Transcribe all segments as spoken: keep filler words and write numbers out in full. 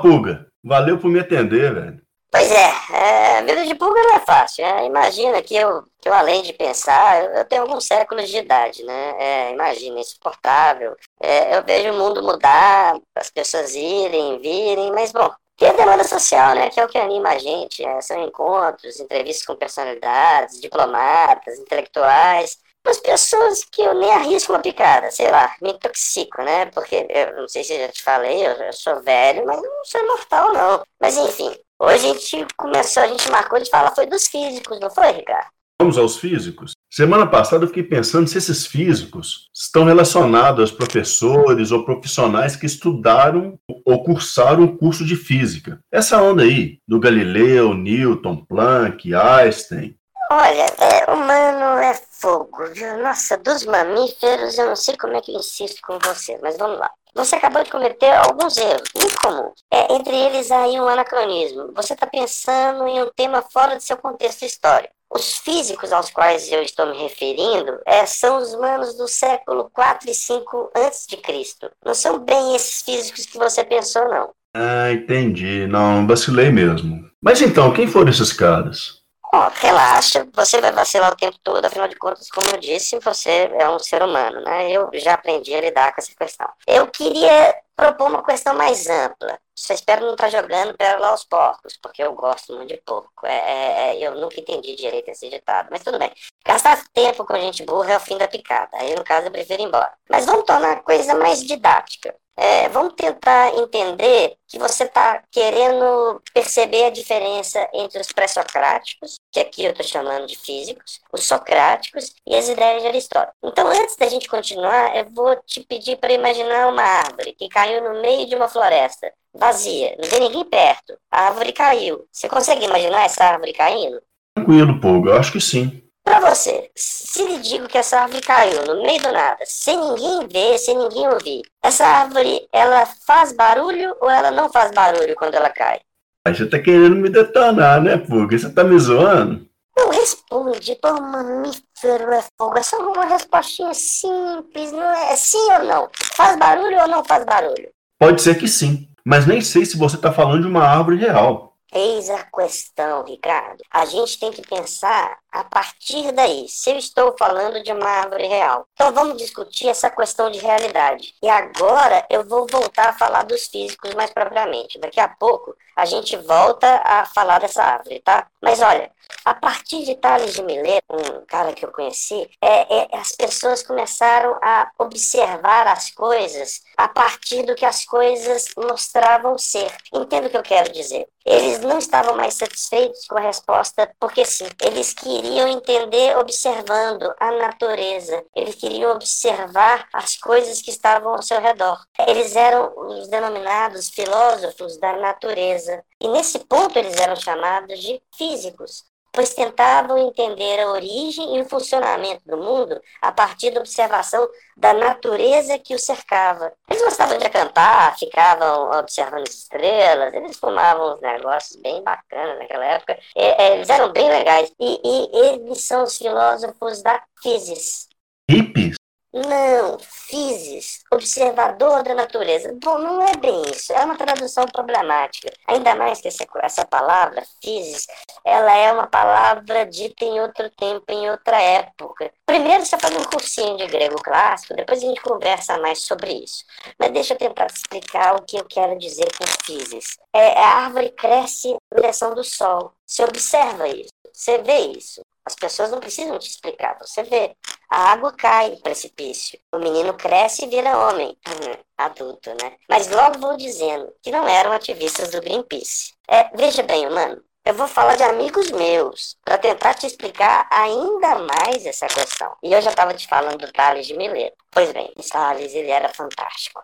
Pulga, valeu por me atender, velho. Pois é, é, a vida de pulga não é fácil, né? Imagina que eu, que eu, além de pensar, eu, eu tenho alguns séculos de idade, né? É, imagina, insuportável. É, eu vejo o mundo mudar, as pessoas irem, virem, mas bom, tem a demanda social, né? Que é o que anima a gente, né? São encontros, entrevistas com personalidades, diplomatas, intelectuais, umas pessoas que eu nem arrisco uma picada, sei lá, me intoxico, né? Porque, eu não sei se eu já te falei, eu, eu sou velho, mas não sou mortal, não. Mas enfim... Hoje a gente começou, a gente marcou de falar, foi dos físicos, não foi, Ricardo? Vamos aos físicos? Semana passada eu fiquei pensando se esses físicos estão relacionados aos professores ou profissionais que estudaram ou cursaram o curso de física. Essa onda aí, do Galileu, Newton, Planck, Einstein... Olha, é, humano é fogo, viu? Nossa, dos mamíferos, eu não sei como é que eu insisto com você, mas vamos lá. Você acabou de cometer alguns erros, muito comum. É, entre eles, aí, um anacronismo. Você está pensando em um tema fora do seu contexto histórico. Os físicos aos quais eu estou me referindo é, são os humanos do século quatro e cinco antes de Cristo. Não são bem esses físicos que você pensou, não. Ah, entendi. Não, vacilei mesmo. Mas então, quem foram esses caras? Ó, oh, relaxa, você vai vacilar o tempo todo, afinal de contas, como eu disse, você é um ser humano, né? Eu já aprendi a lidar com essa questão. Eu queria propor uma questão mais ampla. Só espero não estar jogando pérola aos porcos, porque eu gosto muito de porco. É, é, eu nunca entendi direito esse ditado, mas tudo bem. Gastar tempo com gente burra é o fim da picada, aí no caso eu prefiro ir embora. Mas vamos tornar a coisa mais didática. É, vamos tentar entender que você está querendo perceber a diferença entre os pré-socráticos, que aqui eu estou chamando de físicos, os socráticos e as ideias de Aristóteles. Então, antes da gente continuar, eu vou te pedir para imaginar uma árvore que caiu no meio de uma floresta, vazia, não tem ninguém perto. A árvore caiu. Você consegue imaginar essa árvore caindo? Tranquilo, Pulga, eu acho que sim. Para você, se lhe digo que essa árvore caiu no meio do nada, sem ninguém ver, sem ninguém ouvir, essa árvore, ela faz barulho ou ela não faz barulho quando ela cai? Aí você tá querendo me detonar, né, Pulga? Você tá me zoando? Não responde, pô, mamífero é fogo. É só uma respostinha simples, não é? É sim ou não? Faz barulho ou não faz barulho? Pode ser que sim, mas nem sei se você tá falando de uma árvore real. Eis a questão, Ricardo. A gente tem que pensar a partir daí, se eu estou falando de uma árvore real. Então vamos discutir essa questão de realidade. E agora eu vou voltar a falar dos físicos mais propriamente. Daqui a pouco a gente volta a falar dessa árvore, tá? Mas olha, a partir de Tales de Mileto, um cara que eu conheci, é, é, as pessoas começaram a observar as coisas a partir do que as coisas mostravam ser. Entendo o que eu quero dizer. Eles não estavam mais satisfeitos com a resposta porque sim. Eles queriam entender observando a natureza. Eles queriam observar as coisas que estavam ao seu redor. Eles eram os denominados filósofos da natureza. E nesse ponto eles eram chamados de físicos, pois tentavam entender a origem e o funcionamento do mundo a partir da observação da natureza que o cercava. Eles gostavam de acampar, ficavam observando as estrelas, eles fumavam uns negócios bem bacanas naquela época, eles eram bem legais. E, e eles são os filósofos da physis. Hippies? Não, physis, observador da natureza. Bom, não é bem isso, é uma tradução problemática. Ainda mais que essa, essa palavra, physis, ela é uma palavra dita em outro tempo, em outra época. Primeiro você faz um cursinho de grego clássico, depois a gente conversa mais sobre isso. Mas deixa eu tentar explicar o que eu quero dizer com physis. É, a árvore cresce na direção do sol, você observa isso, você vê isso. As pessoas não precisam te explicar, você vê. A água cai no precipício. O menino cresce e vira homem. Hum, adulto, né? Mas logo vou dizendo que não eram ativistas do Greenpeace. É, veja bem, humano. Eu vou falar de amigos meus, para tentar te explicar ainda mais essa questão. E eu já estava te falando do Tales de Mileto. Pois bem, o Tales, ele era fantástico.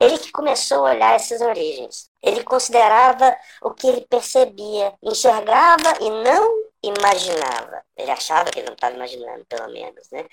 Ele que começou a olhar essas origens. Ele considerava o que ele percebia, enxergava e não imaginava. Ele achava que ele não estava imaginando, pelo menos, né?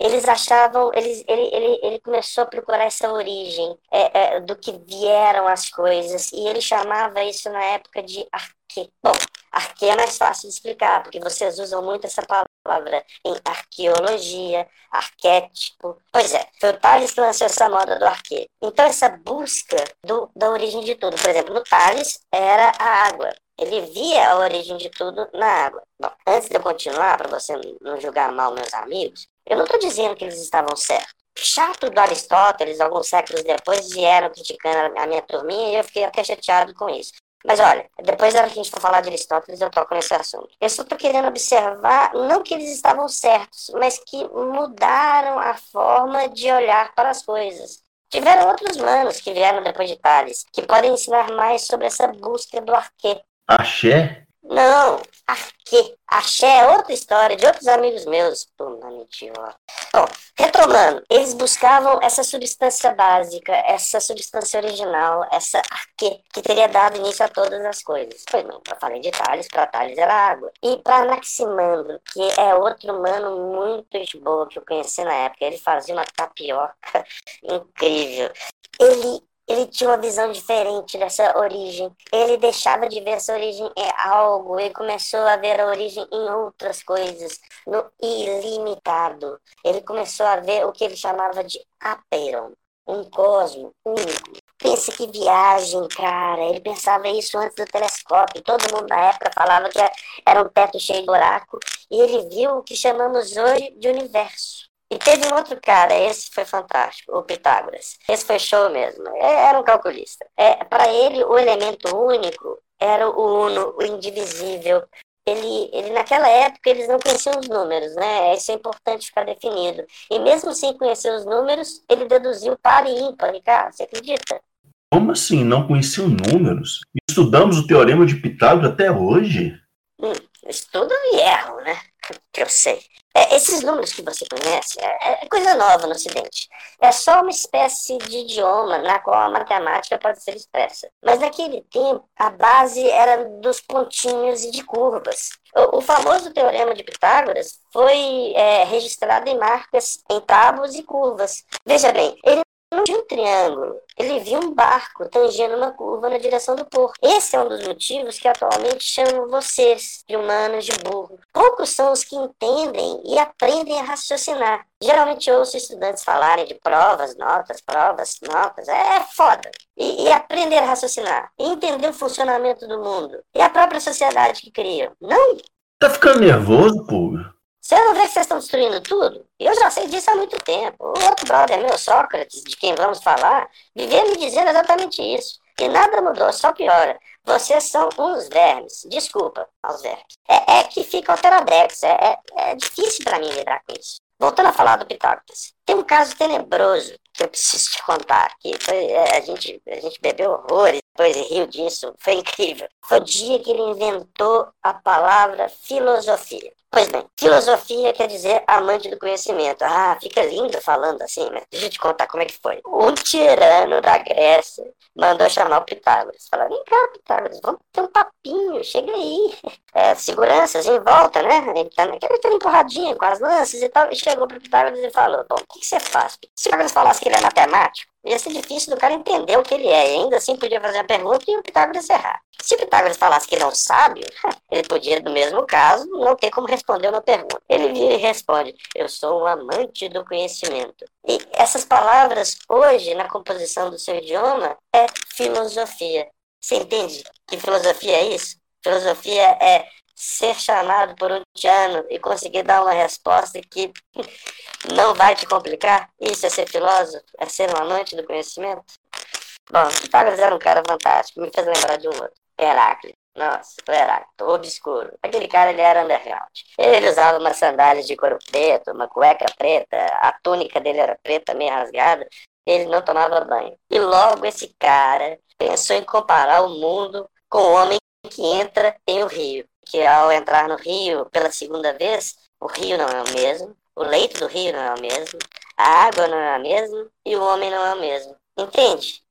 Eles achavam, eles, ele, ele, ele começou a procurar essa origem é, é, do que vieram as coisas, e ele chamava isso na época de arquê. Bom, arquê é mais fácil de explicar, porque vocês usam muito essa palavra palavra em arqueologia, arquétipo. Pois é, foi o Tales que lançou essa moda do arquê. Então essa busca do, da origem de tudo, por exemplo, no Tales era a água. Ele via a origem de tudo na água. Bom, antes de eu continuar, para você não julgar mal meus amigos, eu não estou dizendo que eles estavam certos. Chato do Aristóteles, alguns séculos depois, vieram criticando a minha turminha e eu fiquei até chateado com isso. Mas olha, depois da hora que a gente for falar de Aristóteles, eu toco nesse assunto. Eu só estou querendo observar, não que eles estavam certos, mas que mudaram a forma de olhar para as coisas. Tiveram outros manos que vieram depois de Tales, que podem ensinar mais sobre essa busca do arquê. Axé? Não, arquê. Axé é outra história de outros amigos meus. Pô, não mentiu, ó. Bom, retomando, eles buscavam essa substância básica, essa substância original, essa arquê, que teria dado início a todas as coisas. Pois não, eu falei de Tales, para Tales era água. E para Anaximandro, que é outro humano muito de boa que eu conheci na época, ele fazia uma tapioca incrível. Ele... Ele tinha uma visão diferente dessa origem. Ele deixava de ver essa origem em algo e começou a ver a origem em outras coisas, no ilimitado. Ele começou a ver o que ele chamava de Apeiron, um cosmo único. Pensa que viagem, cara. Ele pensava isso antes do telescópio. Todo mundo na época falava que era um teto cheio de buraco. E ele viu o que chamamos hoje de universo. E teve um outro cara, esse foi fantástico, o Pitágoras. Esse foi show mesmo, era um calculista. É, para ele, o elemento único era o uno, o indivisível. Ele, ele, naquela época, eles não conheciam os números, né? Isso é importante ficar definido. E mesmo sem conhecer os números, ele deduziu par e ímpar, Ricardo, você acredita? Como assim? Não conheciam números? Estudamos o teorema de Pitágoras até hoje? Hum, estudo e erro, né? Que eu sei. É, esses números que você conhece é, é coisa nova no Ocidente. É só uma espécie de idioma na qual a matemática pode ser expressa. Mas naquele tempo, a base era dos pontinhos e de curvas. O, o famoso teorema de Pitágoras foi é, registrado em marcas, em tábuas e curvas. Veja bem, ele não tinha um triângulo, ele viu um barco tangendo uma curva na direção do porto. Esse é um dos motivos que atualmente chamam vocês de humanos de burro. Poucos são os que entendem e aprendem a raciocinar. Geralmente ouço estudantes falarem de provas, notas, provas, notas, é foda. E, e aprender a raciocinar, e entender o funcionamento do mundo, e a própria sociedade que criam. Não? Tá ficando nervoso, pô? Você não vê que vocês estão destruindo tudo? Eu já sei disso há muito tempo. O outro brother meu, Sócrates, de quem vamos falar, vivia me dizendo exatamente isso. E nada mudou, só piora. Vocês são uns vermes. Desculpa aos vermes. É, é que fica alteradex. É, é, é difícil pra mim lidar com isso. Voltando a falar do Pitágoras, tem um caso tenebroso que eu preciso te contar aqui. Foi, é, a, gente, a gente bebeu horrores, depois riu disso. Foi incrível. Foi o dia que ele inventou a palavra filosofia. Pois bem, filosofia quer dizer amante do conhecimento. Ah, fica lindo falando assim, mas deixa eu te contar como é que foi. Um tirano da Grécia mandou chamar o Pitágoras. Falou, vem cá, Pitágoras, vamos ter um papinho, chega aí. É, seguranças em volta, né? Ele tá naquela empurradinha com as lanças e tal. E chegou pro Pitágoras e falou, bom, o que, que você faz? Se o Pitágoras falasse que ele é matemático, ia ser difícil do cara entender o que ele é. E ainda assim podia fazer a pergunta e o Pitágoras errar. Se Pitágoras falasse que ele é um sábio, ele podia, no mesmo caso, não ter como responder uma pergunta. Ele vira e responde, eu sou um amante do conhecimento. E essas palavras, hoje, na composição do seu idioma, é filosofia. Você entende que filosofia é isso? Filosofia é ser chamado por um tirano e conseguir dar uma resposta que não vai te complicar. Isso é ser filósofo? É ser um amante do conhecimento? Bom, Pitágoras era um cara fantástico, me fez lembrar de um outro. Heráclito. Nossa, o Heráclito, obscuro. Aquele cara, ele era underground. Ele usava umas sandálias de couro preto, uma cueca preta, a túnica dele era preta, meio rasgada, ele não tomava banho. E logo esse cara pensou em comparar o mundo com o homem que entra em um rio. Que ao entrar no rio pela segunda vez, o rio não é o mesmo, o leito do rio não é o mesmo, a água não é a mesma e o homem não é o mesmo. Entende?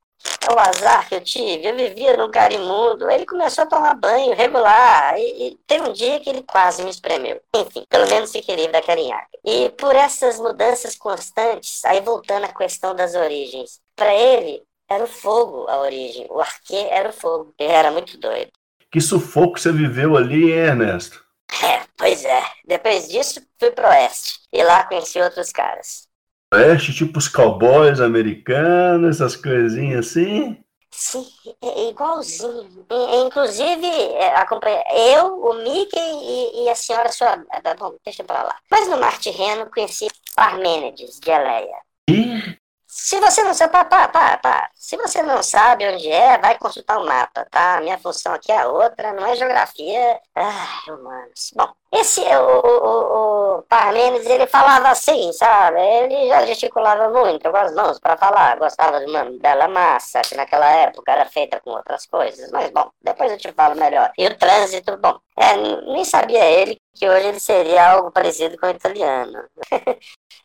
É o azar que eu tive, eu vivia num lugar imundo, ele começou a tomar banho regular, e, e teve um dia que ele quase me espremeu. Enfim, pelo menos fiquei livre da carinhaca. E por essas mudanças constantes, aí voltando à questão das origens, para ele era o fogo a origem, o arquê era o fogo, ele era muito doido. Que sufoco você viveu ali, hein, Ernesto? É, pois é, Depois disso, fui pro Oeste. E lá conheci outros caras. Oeste, tipo os cowboys americanos, essas coisinhas assim? Sim, é igualzinho. Inclusive, eu, o Mickey e, e a senhora sua... Bom, deixa pra lá. Mas no mar Tirreno, conheci Parmênides de Aleia. E... Se você não sabe, pá, pá, pá, pá. Se você não sabe onde é, vai consultar o mapa, tá? A minha função aqui é outra, não é geografia. Ai, humanos. Bom, esse, o, o, o Parmênides, ele falava assim, sabe? Ele já gesticulava muito com as mãos pra falar. Gostava de uma bela massa, que naquela época era feita com outras coisas. Mas, bom, depois eu te falo melhor. E o trânsito, bom, é, nem sabia ele que hoje ele seria algo parecido com o italiano.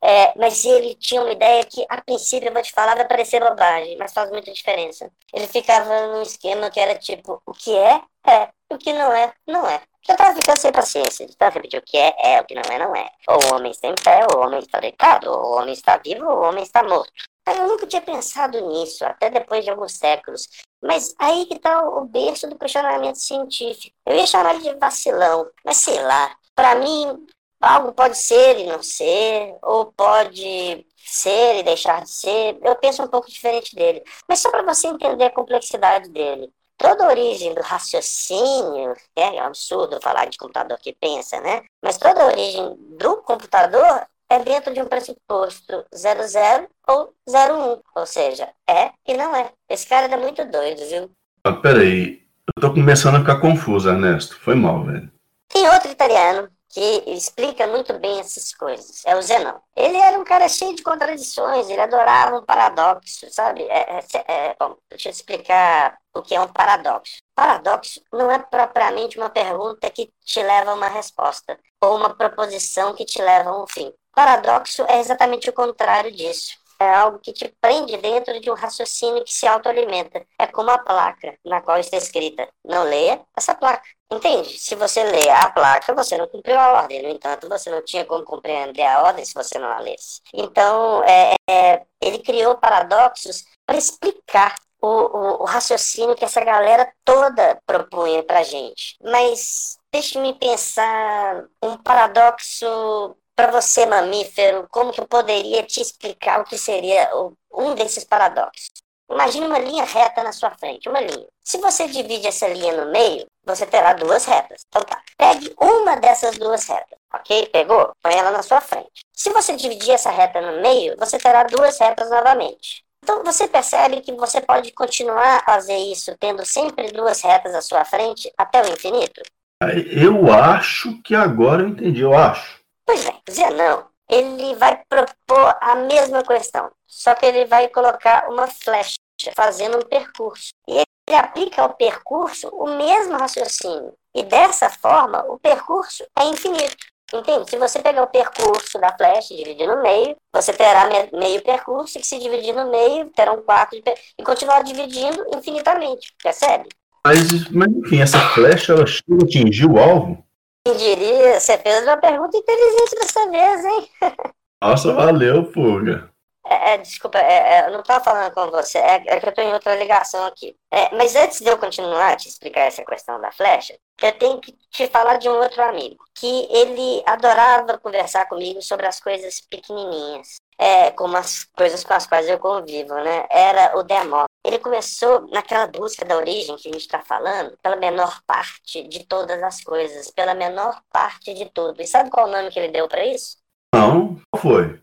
É, mas ele tinha uma ideia que, a princípio, eu vou te falar, vai parecer bobagem, mas faz muita diferença. Ele ficava num esquema que era tipo, o que é, é, o que não é, não é. Já tava ficando sem paciência, de tanto repetir o que é, é, o que não é, não é. Ou o homem está em pé, ou o homem está deitado, ou o homem está vivo, ou o homem está morto. Eu nunca tinha pensado nisso, até depois de alguns séculos. Mas aí que tá o berço do questionamento científico. Eu ia chamar ele de vacilão, mas sei lá, pra mim... Algo pode ser e não ser, ou pode ser e deixar de ser. Eu penso um pouco diferente dele. Mas só para você entender a complexidade dele. Toda a origem do raciocínio, é, é um absurdo falar de computador que pensa, né? Mas toda a origem do computador é dentro de um pressuposto zero zero ou zero um. Ou seja, é e não é. Esse cara é muito doido, viu? Ah, peraí, eu tô começando a ficar confuso, Ernesto. Foi mal, velho. Tem outro italiano que explica muito bem essas coisas, é o Zenão. Ele era um cara cheio de contradições, ele adorava um paradoxo, sabe? É, é, é, bom, deixa eu explicar o que é um paradoxo. Paradoxo não é propriamente uma pergunta que te leva a uma resposta, ou uma proposição que te leva a um fim. Paradoxo é exatamente o contrário disso. É algo que te prende dentro de um raciocínio que se autoalimenta. É como a placa na qual está escrita, não leia essa placa. Entende? Se você lê a placa, você não cumpriu a ordem. No entanto, você não tinha como compreender a ordem se você não a lesse. Então, é, é, ele criou paradoxos para explicar o, o, o raciocínio que essa galera toda propunha para a gente. Mas deixe-me pensar um paradoxo... Para você, mamífero, como que eu poderia te explicar o que seria um desses paradoxos? Imagine uma linha reta na sua frente, uma linha. Se você divide essa linha no meio, você terá duas retas. Então tá, pegue uma dessas duas retas, ok? Pegou? Põe ela na sua frente. Se você dividir essa reta no meio, você terá duas retas novamente. Então você percebe que você pode continuar a fazer isso, tendo sempre duas retas à sua frente, até o infinito? Eu acho que agora eu entendi, eu acho. Pois é, Zenão, ele vai propor a mesma questão, só que ele vai colocar uma flecha fazendo um percurso. E ele aplica ao percurso o mesmo raciocínio. E dessa forma, o percurso é infinito. Entende? Se você pegar o percurso da flecha e dividir no meio, você terá meio percurso, que se dividir no meio, terão quatro de per... e continuar dividindo infinitamente. Percebe? Mas, mas enfim, essa flecha, ela chega a atingir o alvo? Quem diria, você fez uma pergunta inteligente dessa vez, hein? Nossa, valeu, Pulga. É, é, desculpa, é, é, eu não estava falando com você, é, é que eu estou em outra ligação aqui. É, mas antes de eu continuar a te explicar essa questão da flecha, eu tenho que te falar de um outro amigo, que ele adorava conversar comigo sobre as coisas pequenininhas, é, como as coisas com as quais eu convivo, né? Era o Demócrito. Ele começou naquela busca da origem que a gente está falando, pela menor parte de todas as coisas, pela menor parte de tudo. E sabe qual o nome que ele deu para isso? Não, qual foi?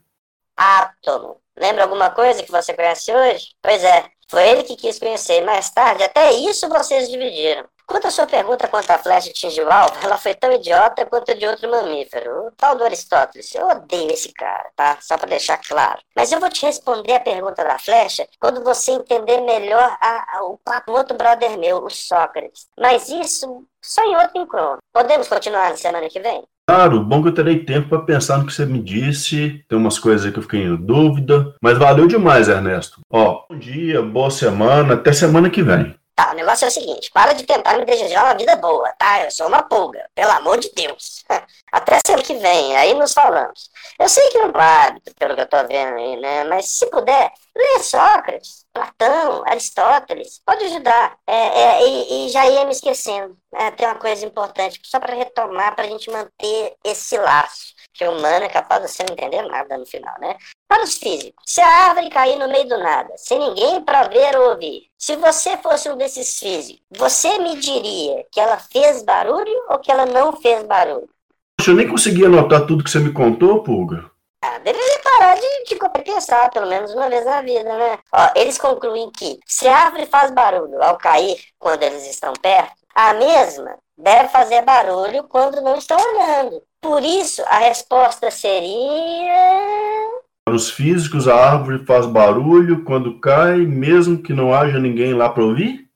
Átomo. Lembra alguma coisa que você conhece hoje? Pois é, foi ele que quis conhecer. Mais tarde, até isso vocês dividiram. Quanto à sua pergunta quanto à flecha atingiu o alvo, ela foi tão idiota quanto a de outro mamífero, o tal do Aristóteles. Eu odeio esse cara, tá? Só pra deixar claro. Mas eu vou te responder a pergunta da flecha quando você entender melhor a, a, o outro brother meu, o Sócrates. Mas isso só em outro encontro. Podemos continuar na semana que vem? Claro, bom que eu terei tempo pra pensar no que você me disse. Tem umas coisas aí que eu fiquei em dúvida. Mas valeu demais, Ernesto. Ó, bom dia, boa semana, até semana que vem. Tá, o negócio é o seguinte, para de tentar me desejar uma vida boa, tá? Eu sou uma pulga, pelo amor de Deus. Até semana que vem, aí nos falamos. Eu sei que não vale, pelo que eu tô vendo aí, né? Mas se puder, lê Sócrates, Platão, Aristóteles, pode ajudar. É, é, e, e já ia me esquecendo, é, tem uma coisa importante, só para retomar, para a gente manter esse laço, que o humano é capaz de você não entender nada no final, né? Para os físicos, se a árvore cair no meio do nada, sem ninguém para ver ou ouvir, se você fosse um desses físicos, você me diria que ela fez barulho ou que ela não fez barulho? Poxa, eu nem consegui anotar tudo que você me contou, Pulga. Ah, deveria parar de, de compensar, pelo menos uma vez na vida, né? Ó, eles concluem que, se a árvore faz barulho ao cair, quando eles estão perto, a mesma deve fazer barulho quando não estão olhando. Por isso, a resposta seria... Para os físicos, a árvore faz barulho quando cai, mesmo que não haja ninguém lá para ouvir?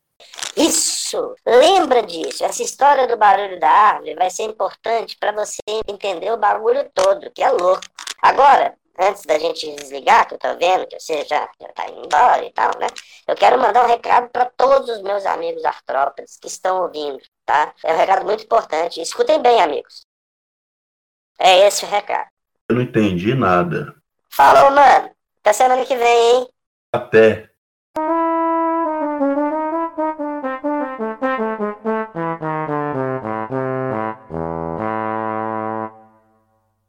Isso! Lembra disso. Essa história do barulho da árvore vai ser importante para você entender o barulho todo, que é louco. Agora, antes da gente desligar, que eu tô vendo que você já, já tá indo embora e tal, né? Eu quero mandar um recado para todos os meus amigos artrópodes que estão ouvindo, tá? É um recado muito importante. Escutem bem, amigos. É esse o recado. Eu não entendi nada. Falou, mano. Até semana que vem, hein? Até.